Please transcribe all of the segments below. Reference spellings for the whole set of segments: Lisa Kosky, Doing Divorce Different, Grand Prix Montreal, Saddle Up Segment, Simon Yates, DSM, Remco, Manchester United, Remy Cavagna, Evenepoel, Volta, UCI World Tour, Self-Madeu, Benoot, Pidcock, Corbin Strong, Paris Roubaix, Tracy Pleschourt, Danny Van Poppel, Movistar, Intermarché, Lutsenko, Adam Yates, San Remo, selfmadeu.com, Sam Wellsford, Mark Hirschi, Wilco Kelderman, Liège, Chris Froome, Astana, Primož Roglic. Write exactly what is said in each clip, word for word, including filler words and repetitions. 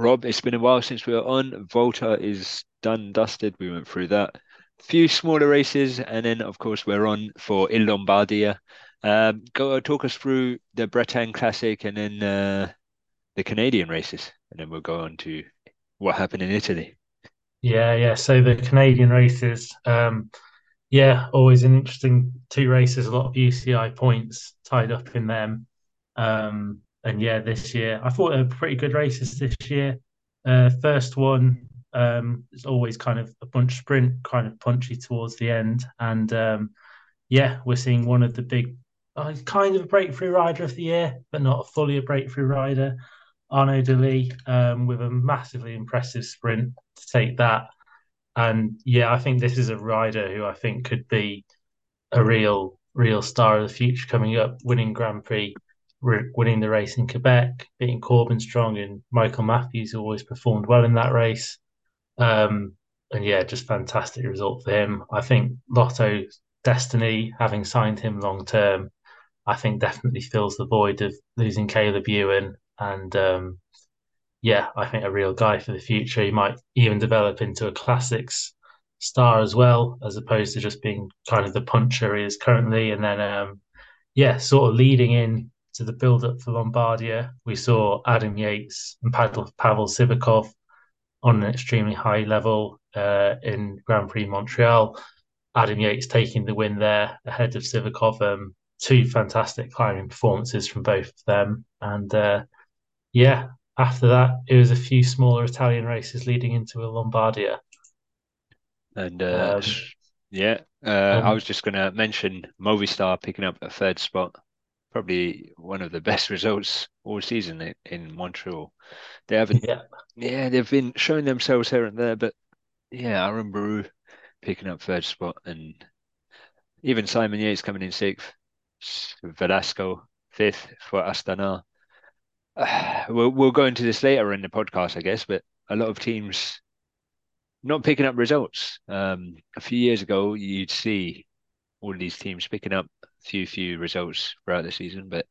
Rob, it's been a while since we were on. Volta is done, dusted. We went through that. A few smaller races, and then, of course, we're on for Il Lombardia. Um, go talk us through the Bretagne Classic and then uh, the Canadian races, and then we'll go on to what happened in Italy. Yeah, yeah. So the Canadian races, um, yeah, always an interesting two races. A lot of U C I points tied up in them. Um, and yeah, this year, I thought they were pretty good races this year. Uh, first one, um, it's always kind of a bunch sprint, kind of punchy towards the end. And um, yeah, we're seeing one of the big, uh, kind of a breakthrough rider of the year, but not fully a breakthrough rider. Arnaud De Lie, um, with a massively impressive sprint to take that. And yeah, I think this is a rider who I think could be a real, real star of the future coming up, winning Grand Prix, re- winning the race in Quebec, beating Corbin Strong and Michael Matthews, who always performed well in that race. Um, and yeah, just fantastic result for him. I think Lotto's destiny, having signed him long-term, I think definitely fills the void of losing Caleb Ewan. And um, yeah, I think a real guy for the future. He might even develop into a classics star as well, as opposed to just being kind of the puncher he is currently. And then, um, yeah, sort of leading in to the build-up for Lombardia, we saw Adam Yates and Pavel Sivakov on an extremely high level uh, in Grand Prix Montreal. Adam Yates taking the win there ahead of Sivakov. Um, two fantastic climbing performances from both of them. And, uh, yeah, after that, it was a few smaller Italian races leading into a Lombardia. And, uh, um, yeah, uh, um, I was just going to mention Movistar picking up a third spot. Probably one of the best results all season in, in Montreal. They haven't, yeah. yeah, they've been showing themselves here and there, but, yeah, I remember picking up third spot. And even Simon Yates coming in sixth. Velasco, fifth for Astana. Uh, we'll, we'll go into this later in the podcast, I guess, but a lot of teams not picking up results. Um, a few years ago, you'd see all of these teams picking up few, few results throughout the season, but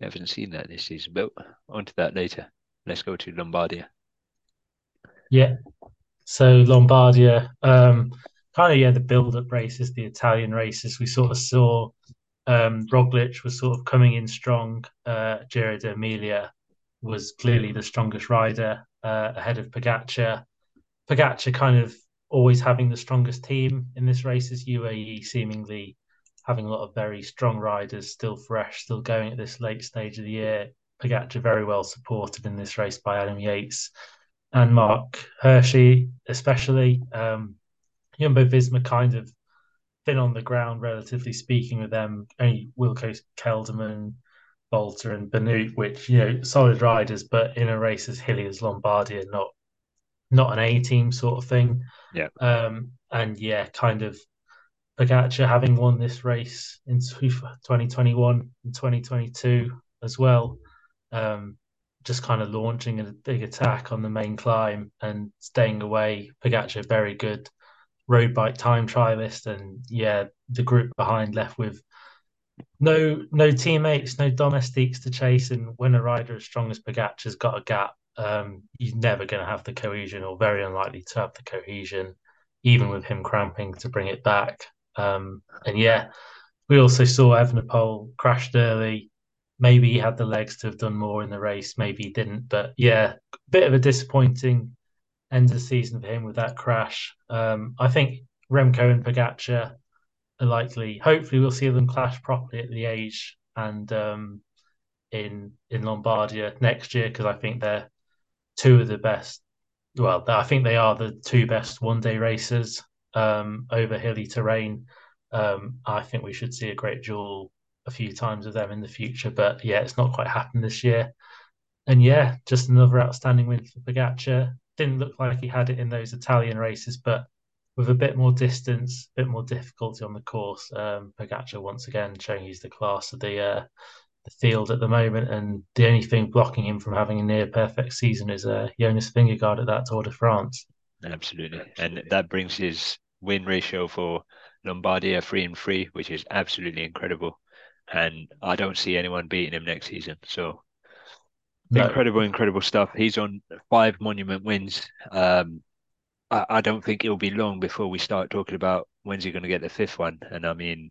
I haven't seen that this season. But onto that later. Let's go to Lombardia. Yeah. So Lombardia, um, kind of, yeah, the build-up races, the Italian races, we sort of saw... Um, Roglic was sort of coming in strong. Uh, Giro d'Emilia was clearly the strongest rider uh, ahead of Pogačar. Pogačar kind of always having the strongest team in this race, as U A E seemingly having a lot of very strong riders, still fresh, still going at this late stage of the year. Pogačar very well supported in this race by Adam Yates and Mark Hirschi, especially. Um, Jumbo Visma kind of been on the ground, relatively speaking, with them. Only Wilco Kelderman, Volta and Benoot, which, you know, solid riders, but in a race as hilly as Lombardia, not not an A-team sort of thing. Yeah. Um, and, yeah, kind of Pogačar having won this race in twenty twenty-one and twenty twenty-two as well, um, just kind of launching a big attack on the main climb and staying away. Pogačar, very good road bike time trialist, and yeah, the group behind left with no no teammates, no domestiques to chase. And when a rider as strong as Pogačar's got a gap, um, you're never going to have the cohesion, or very unlikely to have the cohesion, even with him cramping to bring it back. Um, and yeah, we also saw Evenepoel crashed early. Maybe he had the legs to have done more in the race, maybe he didn't, but yeah, a bit of a disappointing end of the season for him with that crash. Um, I think Remco and Pogačar are likely, hopefully we'll see them clash properly at Liège and um, in in Lombardia next year, because I think they're two of the best, well, I think they are the two best one-day racers um, over hilly terrain. Um, I think we should see a great duel a few times with them in the future, but yeah, it's not quite happened this year. And yeah, just another outstanding win for Pogačar. Didn't look like he had it in those Italian races, but with a bit more distance, a bit more difficulty on the course, um, Pogačar once again showing he's the class of the, uh, the field at the moment, and the only thing blocking him from having a near-perfect season is uh, Jonas Vingegaard at that Tour de France. Absolutely, and that brings his win ratio for Lombardia three and three, which is absolutely incredible, and I don't see anyone beating him next season, so No. Incredible, incredible stuff. He's on five monument wins. Um, I, I don't think it'll be long before we start talking about when's he going to get the fifth one. And I mean,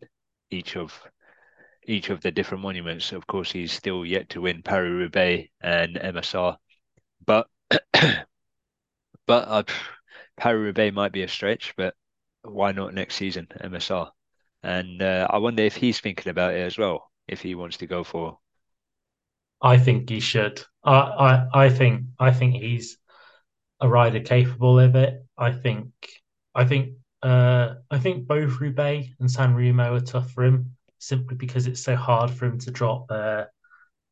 each of each of the different monuments. Of course, he's still yet to win Paris Roubaix and M S R, but but uh, Paris Roubaix might be a stretch. But why not next season, M S R? And uh, I wonder if he's thinking about it as well. If he wants to go for. I think he should. I, I, I think I think he's a rider capable of it. I think I think uh, I think both Roubaix and San Remo are tough for him, simply because it's so hard for him to drop uh,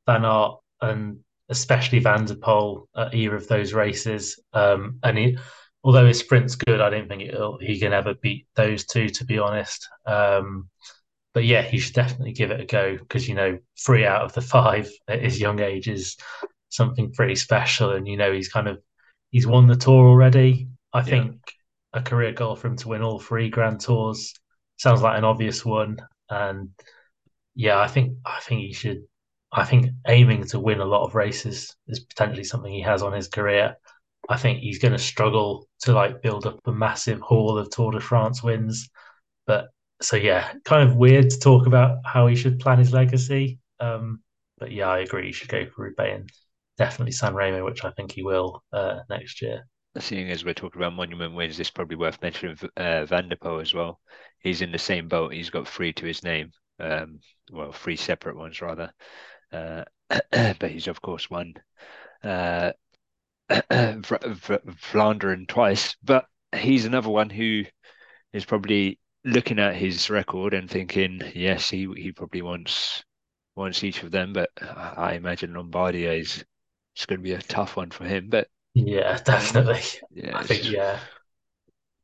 Van Aert and especially Van Der Poel at either of those races. Um, and he, although his sprint's good, I don't think it'll, he can ever beat those two, to be honest. Um, But yeah, he should definitely give it a go because, you know, three out of the five at his young age is something pretty special. And, you know, he's kind of, he's won the Tour already. I yeah. think a career goal for him to win all three Grand Tours sounds like an obvious one. And yeah, I think, I think he should, I think aiming to win a lot of races is potentially something he has on his career. I think he's going to struggle to like build up a massive haul of Tour de France wins. But So, yeah, kind of weird to talk about how he should plan his legacy. Um, but, yeah, I agree. He should go for Roubaix and definitely San Remo, which I think he will uh, next year. Seeing as we're talking about monument wins, it's probably worth mentioning uh, Van der Poel as well. He's in the same boat. He's got three to his name. Um, well, three separate ones, rather. Uh, but he's, of course, won uh, Flanders twice. But he's another one who is probably... looking at his record and thinking, yes, he, he probably wants wants each of them, but I imagine Lombardia is it's going to be a tough one for him. But yeah, definitely. Yeah, I think yeah,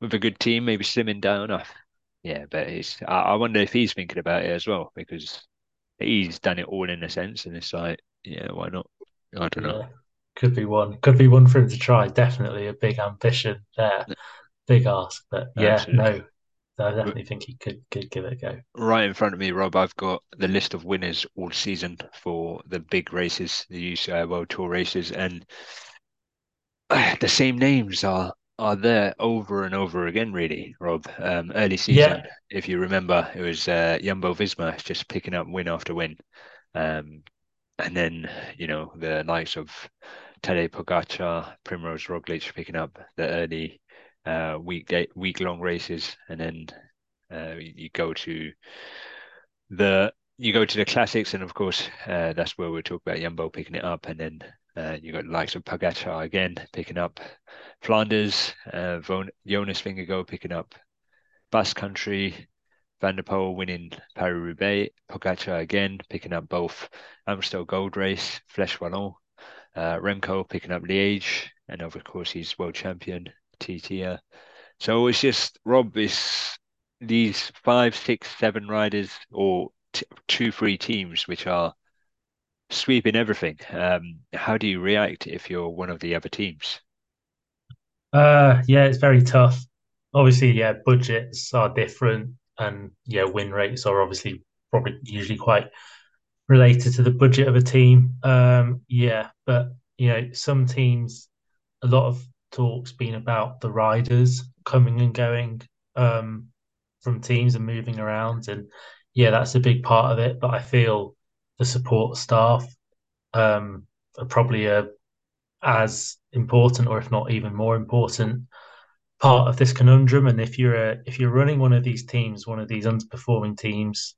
with a good team, maybe slimming down off. Yeah, but it's I, I wonder if he's thinking about it as well because he's done it all in a sense, and it's like, yeah, why not? I don't yeah. know. Could be one. Could be one for him to try. Definitely a big ambition there, big ask. But yeah, Absolutely. no. I definitely think he could, could give it a go. Right in front of me, Rob, I've got the list of winners all season for the big races, the U C I World Tour races, and the same names are are there over and over again, really, Rob. Um, early season, yeah. if you remember, it was uh, Jumbo Visma just picking up win after win. Um, and then, you know, the likes of Tadej Pogačar, Primož Roglic picking up the early... Uh, weekday, week-long races, and then uh, you go to the you go to the classics, and of course uh, that's where we talk about Jumbo picking it up, and then uh, you got the likes of Pogačar again picking up Flanders, uh, Von, Jonas Vingegaard picking up Basque Country, Van der Poel winning Paris Roubaix, Pogačar again picking up both Amstel Gold Race, Flèche Wallonne, uh, Remco picking up Liège, and of course he's world champion. T T R. So it's just, Rob, it's these five, six, seven riders or t- two, three teams which are sweeping everything. Um, how do you react if you're one of the other teams? Uh, yeah, it's very tough. Obviously, yeah, budgets are different and, yeah, win rates are obviously probably usually quite related to the budget of a team. Um, yeah, but, you know, some teams, a lot of talk's been about the riders coming and going um, from teams and moving around, and yeah, that's a big part of it. But I feel the support staff um, are probably a as important, or if not even more important, part of this conundrum. And if you're a, if you're running one of these teams, one of these underperforming teams,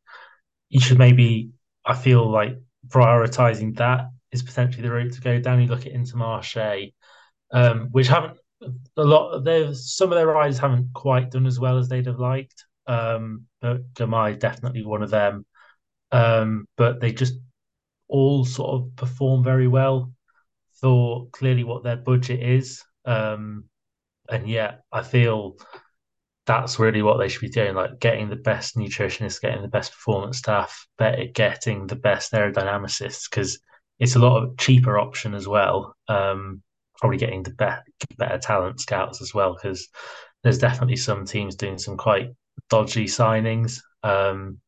you should maybe I feel like prioritising that is potentially the route to go down. You look at Intermarché. Um, which haven't a lot. They've some of their riders haven't quite done as well as they'd have liked. Um, but Gamai definitely one of them. Um, but they just all sort of perform very well for clearly what their budget is. Um, and yeah, I feel that's really what they should be doing: like getting the best nutritionists, getting the best performance staff, better getting the best aerodynamicists because it's a lot of cheaper option as well. Um, probably getting the better, better talent scouts as well because there's definitely some teams doing some quite dodgy signings. Um,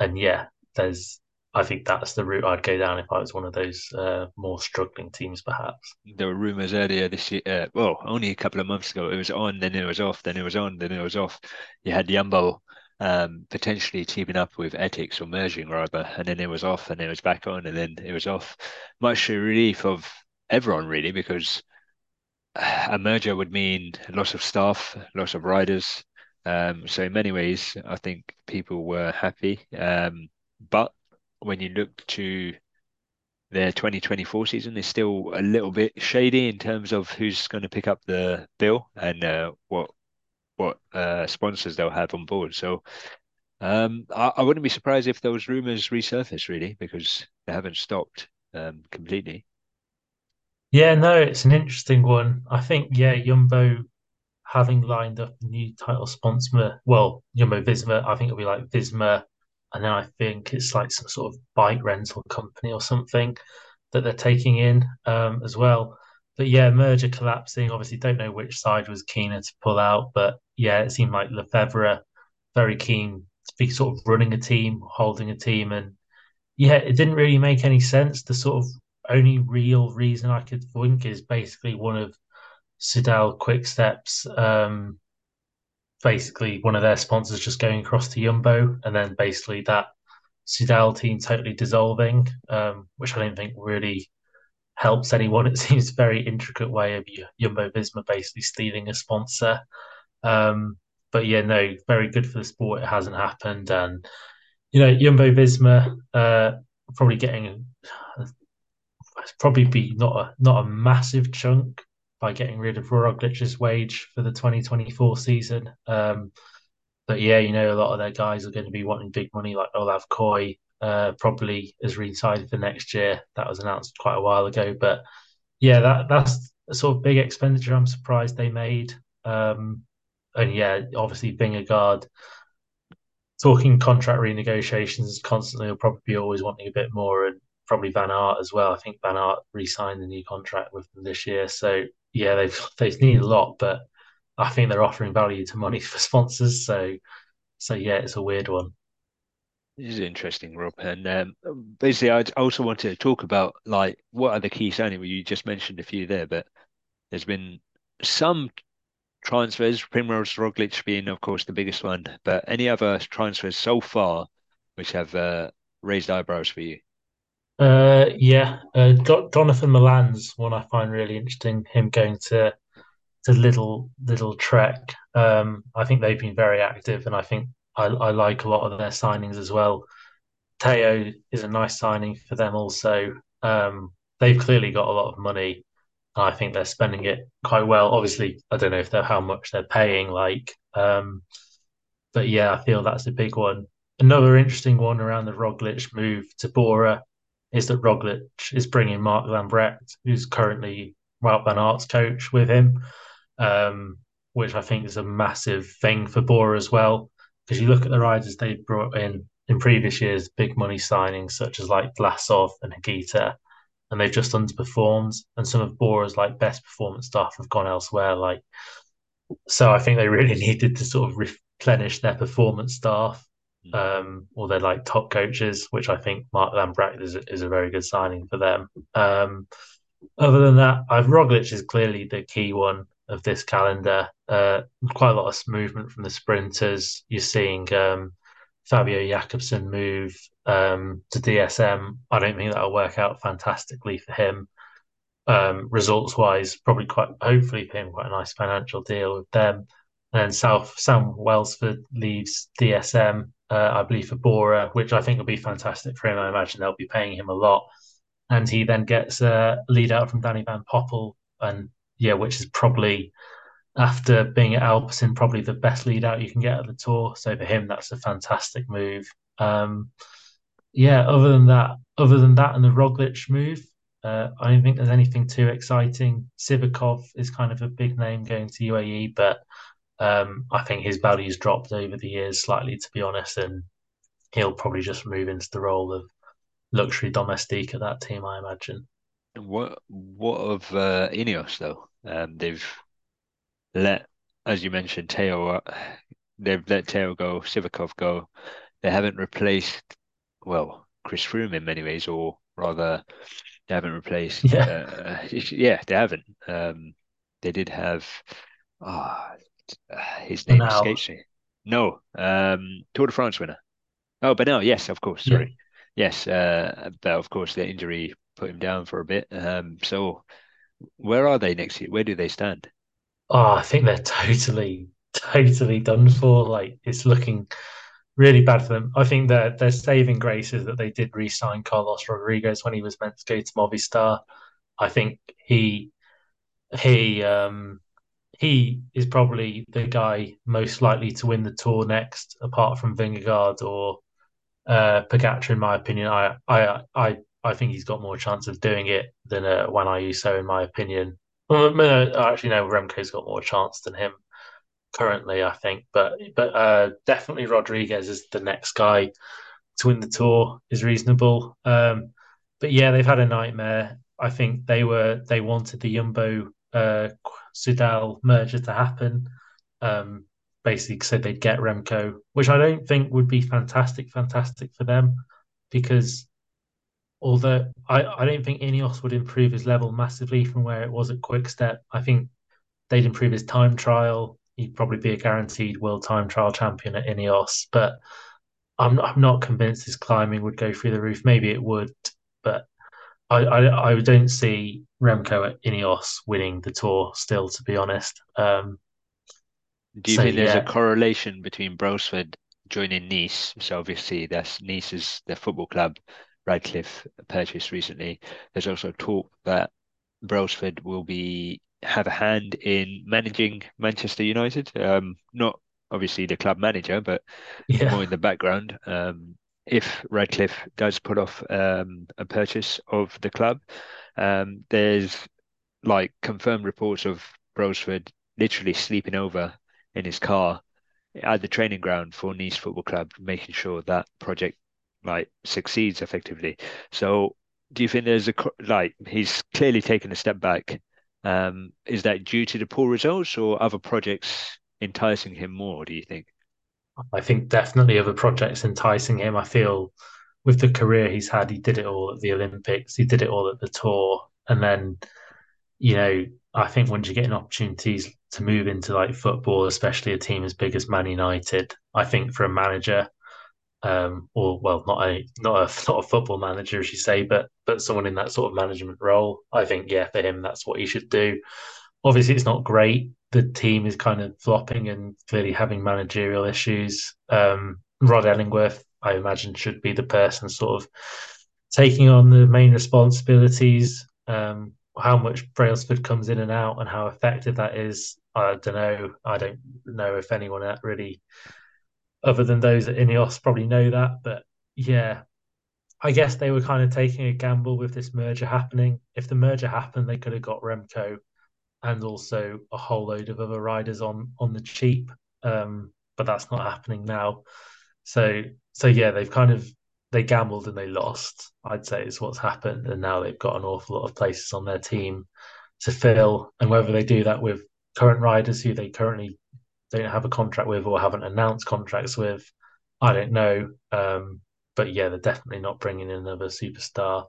and yeah, there's I think that's the route I'd go down if I was one of those uh, more struggling teams, perhaps. There were rumours earlier this year, uh, well, only a couple of months ago, it was on, then it was off, then it was on, then it was off. You had Jumbo um, potentially teaming up with Etix, or merging rather, and then it was off, and it was back on, and then it was off. Much to the relief of everyone, really, because a merger would mean loss of staff, loss of riders. Um, so in many ways, I think people were happy. Um, but when you look to their twenty twenty-four season, it's still a little bit shady in terms of who's going to pick up the bill and uh, what what uh, sponsors they'll have on board. So um, I, I wouldn't be surprised if those rumours resurface, really, because they haven't stopped um, completely. Yeah, no, it's an interesting one. I think, yeah, Jumbo having lined up a new title sponsor, well, Jumbo Visma, I think it'll be like Visma, and then I think it's like some sort of bike rental company or something that they're taking in um, as well. But yeah, merger collapsing. Obviously, don't know which side was keener to pull out, but yeah, it seemed like Lefebvre very keen to be sort of running a team, holding a team, and yeah, it didn't really make any sense. The sort of only real reason I could think is basically one of Soudal Quick-Step's, um, basically one of their sponsors just going across to Jumbo, and then basically that Soudal team totally dissolving, um, which I don't think really helps anyone. It seems a very intricate way of Jumbo Visma basically stealing a sponsor. Um, but yeah, no, very good for the sport. It hasn't happened. And, you know, Jumbo Visma uh, probably getting... Uh, probably be not a not a massive chunk by getting rid of Roglic's wage for the twenty twenty-four season. Um, but yeah, you know, a lot of their guys are going to be wanting big money, like Olav Koy, uh, probably is retired for next year. That was announced quite a while ago. But yeah, that that's a sort of big expenditure I'm surprised they made. Um, and yeah, obviously Vingegaard, talking contract renegotiations constantly, will probably be always wanting a bit more, and probably Van Aert as well. I think Van Aert re-signed a new contract with them this year. So yeah, they've they've needed a lot, but I think they're offering value to money for sponsors. So so yeah, it's a weird one. This is interesting, Rob. And um, basically, I also want to talk about like what are the key signings. You just mentioned a few there, but there's been some transfers. Primož Roglic being, of course, the biggest one, but any other transfers so far which have uh, raised eyebrows for you? Uh yeah, uh, Jonathan Milan's one I find really interesting. Him going to to Little Little Trek. Um, I think they've been very active, and I think I, I like a lot of their signings as well. Teo is a nice signing for them also. Um, they've clearly got a lot of money, and I think they're spending it quite well. Obviously, I don't know if they're how much they're paying, like. Um, but yeah, I feel that's a big one. Another interesting one around the Roglic move to Bora is that Roglic is bringing Mark Lambrecht, who's currently Wout van Aert's coach, with him, um, which I think is a massive thing for Bora as well, because you look at the riders they brought in in previous years, big money signings such as like Vlasov and Higuita, and they've just underperformed, and some of Bora's like best performance staff have gone elsewhere. Like, so I think they really needed to sort of replenish their performance staff, Um, or they're like top coaches, which I think Mark Lambrecht is, is a very good signing for them. Um, other than that, I've, Roglic is clearly the key one of this calendar. Uh, quite a lot of movement from the sprinters. You're seeing um, Fabio Jakobsen move um, to D S M. I don't think that'll work out fantastically for him. Um, results-wise, probably quite, hopefully for him, quite a nice financial deal with them. And then South, Sam Welsford leaves D S M, uh, I believe, for Bora, which I think will be fantastic for him. I imagine they'll be paying him a lot. And he then gets a lead out from Danny Van Poppel, and yeah, which is probably, after being at Alpecin, probably the best lead out you can get at the Tour. So for him, that's a fantastic move. Um, yeah, other than that, other than that and the Roglic move, uh, I don't think there's anything too exciting. Sivakov is kind of a big name going to U A E, but Um, I think his value's dropped over the years slightly, to be honest, and he'll probably just move into the role of luxury domestique at that team, I imagine. What what of uh, Ineos though? Um, they've let, as you mentioned, Teo. They've let Teo go, Sivakov go. They haven't replaced. Well, Chris Froome in many ways, or rather, they haven't replaced. Yeah, uh, yeah they haven't. Um, they did have. Ah, oh, his name Benal. escapes me. No, um, Tour de France winner. Oh, Benal. Yes, of course. Sorry. Yeah. Yes, uh, but of course the injury put him down for a bit. Um, so where are they next year? Where do they stand? Oh, I think they're totally, totally done for. Like, it's looking really bad for them. I think that their saving grace is that they did re-sign Carlos Rodriguez when he was meant to go to Movistar. I think he, he, um, he is probably the guy most likely to win the Tour next, apart from Vingegaard or uh, Pogačar. In my opinion, I, I, I, I think he's got more chance of doing it than uh, Juan Ayuso. In my opinion. Well, no, actually, no. Remco's got more chance than him currently, I think. But but uh, definitely Rodriguez is the next guy to win the Tour is reasonable. Um, but yeah, they've had a nightmare. I think they were they wanted the Jumbo uh, Soudal merger to happen, um, basically so they'd get Remco, which I don't think would be fantastic, fantastic for them, because. Although I, I don't think Ineos would improve his level massively from where it was at Quick-Step. I think they'd improve his time trial. He'd probably be a guaranteed world time trial champion at Ineos. But I'm I'm not convinced his climbing would go through the roof. Maybe it would, but I I, I don't see Remco at Ineos winning the Tour still, to be honest. Um, Do you so, think there's yeah. a correlation between Brailsford joining Nice? So obviously that's Nice's their football club. Ratcliffe purchased recently. There's also talk that Brailsford will be have a hand in managing Manchester United. Um, not obviously the club manager, but yeah. more in the background. Um, if Ratcliffe does put off um, a purchase of the club, um, there's like confirmed reports of Brailsford literally sleeping over in his car at the training ground for Nice Football Club, making sure that project like succeeds effectively. So do you think there's a like he's clearly taken a step back? Um, is that due to the poor results or other projects enticing him more, do you think? I think definitely other projects enticing him. I feel with the career he's had, he did it all at the Olympics, he did it all at the Tour, and then you know, I think once you get an opportunities to move into like football, especially a team as big as Man United, I think for a manager. Um, or well, not a not a not a football manager, as you say, but but someone in that sort of management role. I think, yeah, for him, that's what he should do. Obviously, it's not great. The team is kind of flopping and clearly having managerial issues. Um, Rod Ellingworth, I imagine, should be the person sort of taking on the main responsibilities. Um, how much Brailsford comes in and out and how effective that is, I don't know. I don't know if anyone that really. Other than those at Ineos probably know that. But yeah, I guess they were kind of taking a gamble with this merger happening. If the merger happened, they could have got Remco and also a whole load of other riders on on the cheap. Um, but that's not happening now. So so yeah, they've kind of, they gambled and they lost, I'd say is what's happened. And now they've got an awful lot of places on their team to fill. And whether they do that with current riders who they currently don't have a contract with or haven't announced contracts with, I don't know. Um, but yeah, they're definitely not bringing in another superstar.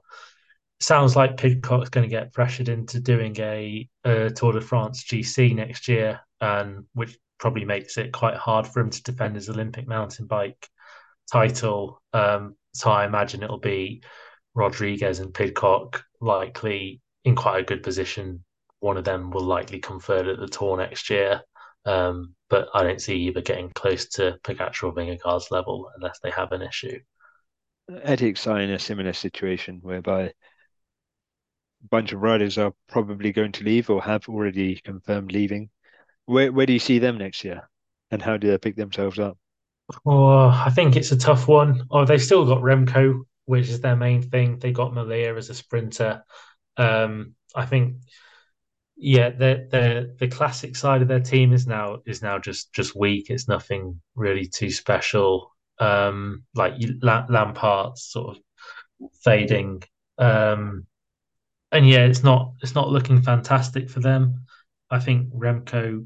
Sounds like Pidcock's going to get pressured into doing a, a Tour de France G C next year, and which probably makes it quite hard for him to defend his Olympic mountain bike title. Um, so I imagine it'll be Rodriguez and Pidcock likely in quite a good position. One of them will likely come third at the Tour next year. Um, but I don't see either getting close to Pogačar or Vingegaard's level unless they have an issue. Etics are in a similar situation whereby a bunch of riders are probably going to leave or have already confirmed leaving. Where where do you see them next year? And how do they pick themselves up? Oh, I think it's a tough one. Oh, they've still got Remco, which is their main thing. They got Malia as a sprinter. Um, I think... Yeah, the the the classic side of their team is now is now just, just weak. It's nothing really too special. Um, like Lampard's sort of fading, um, and yeah, it's not it's not looking fantastic for them. I think Remco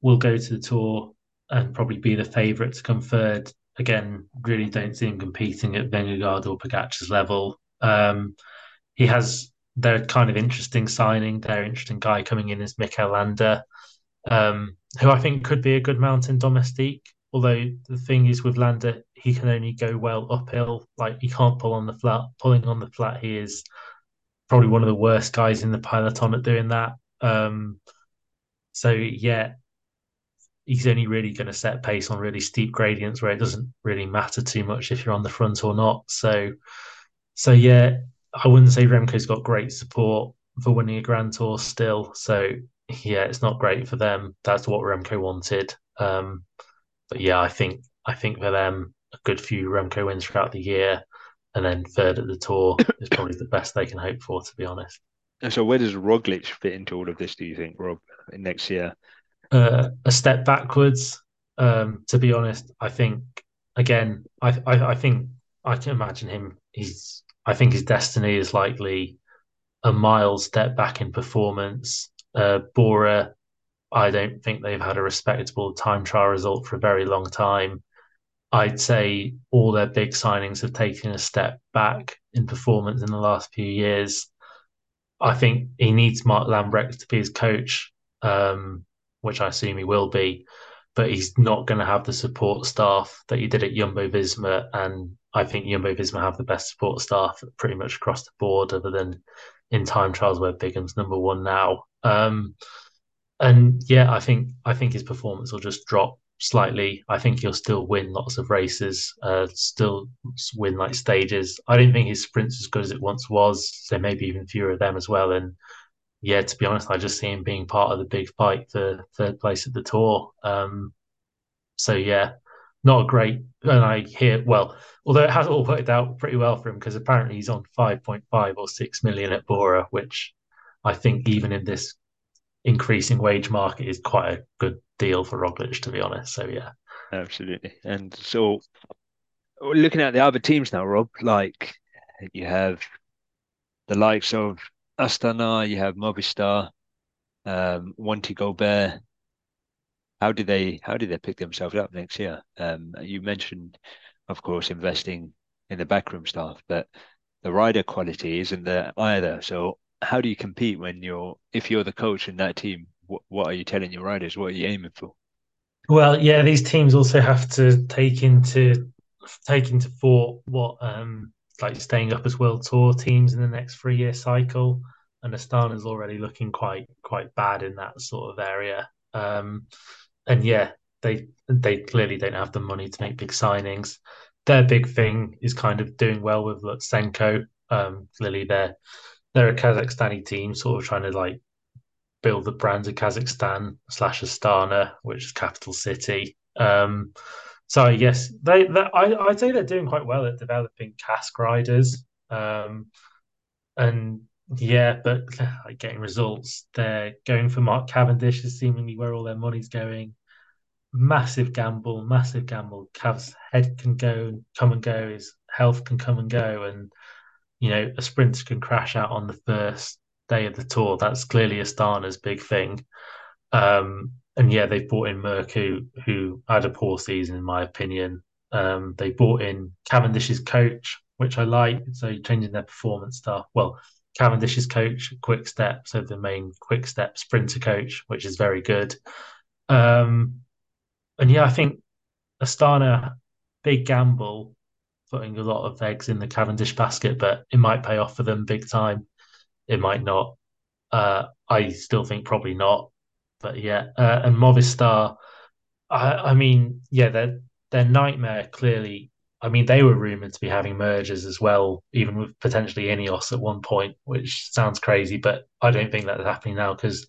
will go to the Tour and probably be the favourite to come third. again, really don't see him competing at Vingegaard or Pogačar's level. Um, he has their kind of interesting signing, their interesting guy coming in is Mikel Landa, um, who I think could be a good mountain domestique. Although the thing is with Landa, he can only go well uphill. Like, he can't pull on the flat. Pulling on the flat, he is probably one of the worst guys in the peloton at doing that. Um, so yeah, he's only really going to set pace on really steep gradients where it doesn't really matter too much if you're on the front or not. So, so yeah, I wouldn't say Remco's got great support for winning a Grand Tour still. So yeah, it's not great for them. That's what Remco wanted. Um, but yeah, I think I think for them, a good few Remco wins throughout the year, and then third at the Tour is probably the best they can hope for, to be honest. And so where does Roglic fit into all of this, do you think, Rob, next year? Uh, a step backwards, um, to be honest. I think, again, I, I I think I can imagine him. He's I think his destiny is likely a mild step back in performance. Uh, Bora, I don't think they've had a respectable time trial result for a very long time. I'd say all their big signings have taken a step back in performance in the last few years. I think he needs Mark Lambrecht to be his coach, um, which I assume he will be, but he's not going to have the support staff that he did at Jumbo Visma, and I think Jumbo Visma have the best support staff pretty much across the board, other than in time trials where Bingham's number one now. Um, and yeah, I think I think his performance will just drop slightly. I think he'll still win lots of races, uh, still win like stages. I don't think his sprint's as good as it once was, so maybe even fewer of them as well. And yeah, to be honest, I just see him being part of the big fight for third place at the Tour. Um, so yeah, not a great. And I hear, well, although it has all worked out pretty well for him, because apparently he's on five point five or six million at Bora, which I think even in this increasing wage market is quite a good deal for Roglic, to be honest. So yeah, absolutely. And so looking at the other teams now, Rob, like you have the likes of Astana, you have Movistar, um, Wanty Gobert. How do they how do they pick themselves up next year? Um, you mentioned, of course, investing in the backroom staff, but the rider quality isn't there either. So how do you compete when you're, if you're the coach in that team, what, what are you telling your riders? What are you aiming for? Well, yeah, these teams also have to take into take into thought what um, like staying up as World Tour teams in the next three year cycle, and Astana's already looking quite quite bad in that sort of area. Um, and yeah, they they clearly don't have the money to make big signings. Their big thing is kind of doing well with Lutsenko. Um, clearly they're They're a Kazakhstani team, sort of trying to like build the brand of Kazakhstan slash Astana, which is capital city. Um, so yes, they, they I I'd say they're doing quite well at developing cask riders, um, and yeah, but like, getting results. They're going for Mark Cavendish is seemingly where all their money's going. Massive gamble, massive gamble. Cav's head can go, come and go. His health can come and go, and you know, a sprinter can crash out on the first day of the Tour. That's clearly Astana's big thing. Um, and yeah, they've brought in Merck, who, who had a poor season, in my opinion. Um, they brought in Cavendish's coach, which I like. So changing their performance stuff. Well, Cavendish's coach, Quick-Step, so the main Quick-Step sprinter coach, which is very good. Um, and yeah, I think Astana, big gamble, putting a lot of eggs in the Cavendish basket, but it might pay off for them big time. It might not. Uh, I still think probably not. But yeah, uh, and Movistar, I, I mean, yeah, they're, they're nightmare, clearly. I mean, they were rumoured to be having mergers as well, even with potentially Ineos at one point, which sounds crazy, but I don't think that's happening now because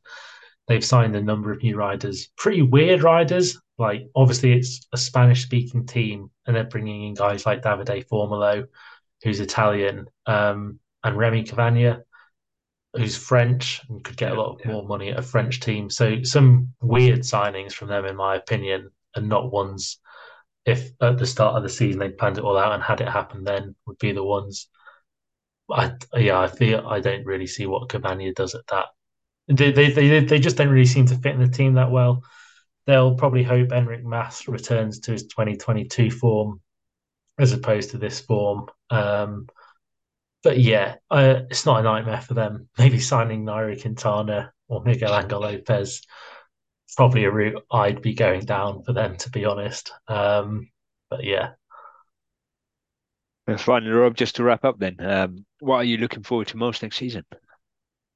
they've signed a number of new riders, pretty weird riders. Like, obviously, it's a Spanish-speaking team, and they're bringing in guys like Davide Formolo, who's Italian, um, and Remy Cavagna, who's French and could get a lot yeah. more money at a French team. So some weird signings from them, in my opinion, and not ones, if at the start of the season they planned it all out and had it happen then, would be the ones. I, yeah, I feel I don't really see what Cavagna does at that. They, they, they, they just don't really seem to fit in the team that well. they'll probably hope Enric Mas returns to his twenty twenty-two form as opposed to this form. Um, but yeah, uh, it's not a nightmare for them. Maybe signing Nairo Quintana or Miguel Angel Lopez, probably a route I'd be going down for them, to be honest. Um, but yeah. And finally, Rob, just to wrap up then, um, what are you looking forward to most next season?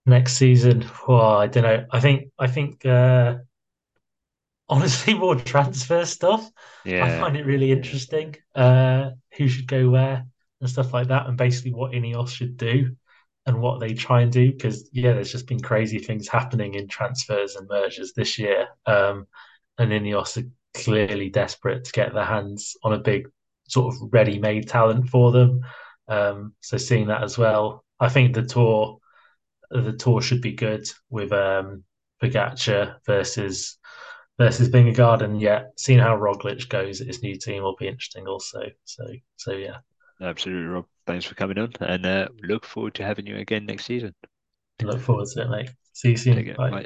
Next season, well, I don't know. I think, I think, uh, honestly, more transfer stuff. Yeah. I find it really interesting. Uh, who should go where and stuff like that, and basically what Ineos should do and what they try and do. Because yeah, there's just been crazy things happening in transfers and mergers this year, um, and Ineos are clearly desperate to get their hands on a big sort of ready-made talent for them. Um, so seeing that as well, I think the tour. The tour should be good with um, Pogačar versus versus Vingegaard, and yeah, seeing how Roglic goes at his new team will be interesting also. So, so yeah, absolutely, Rob. Thanks for coming on, and uh, look forward to having you again next season. Look forward to it, mate. See you soon. Bye. Bye.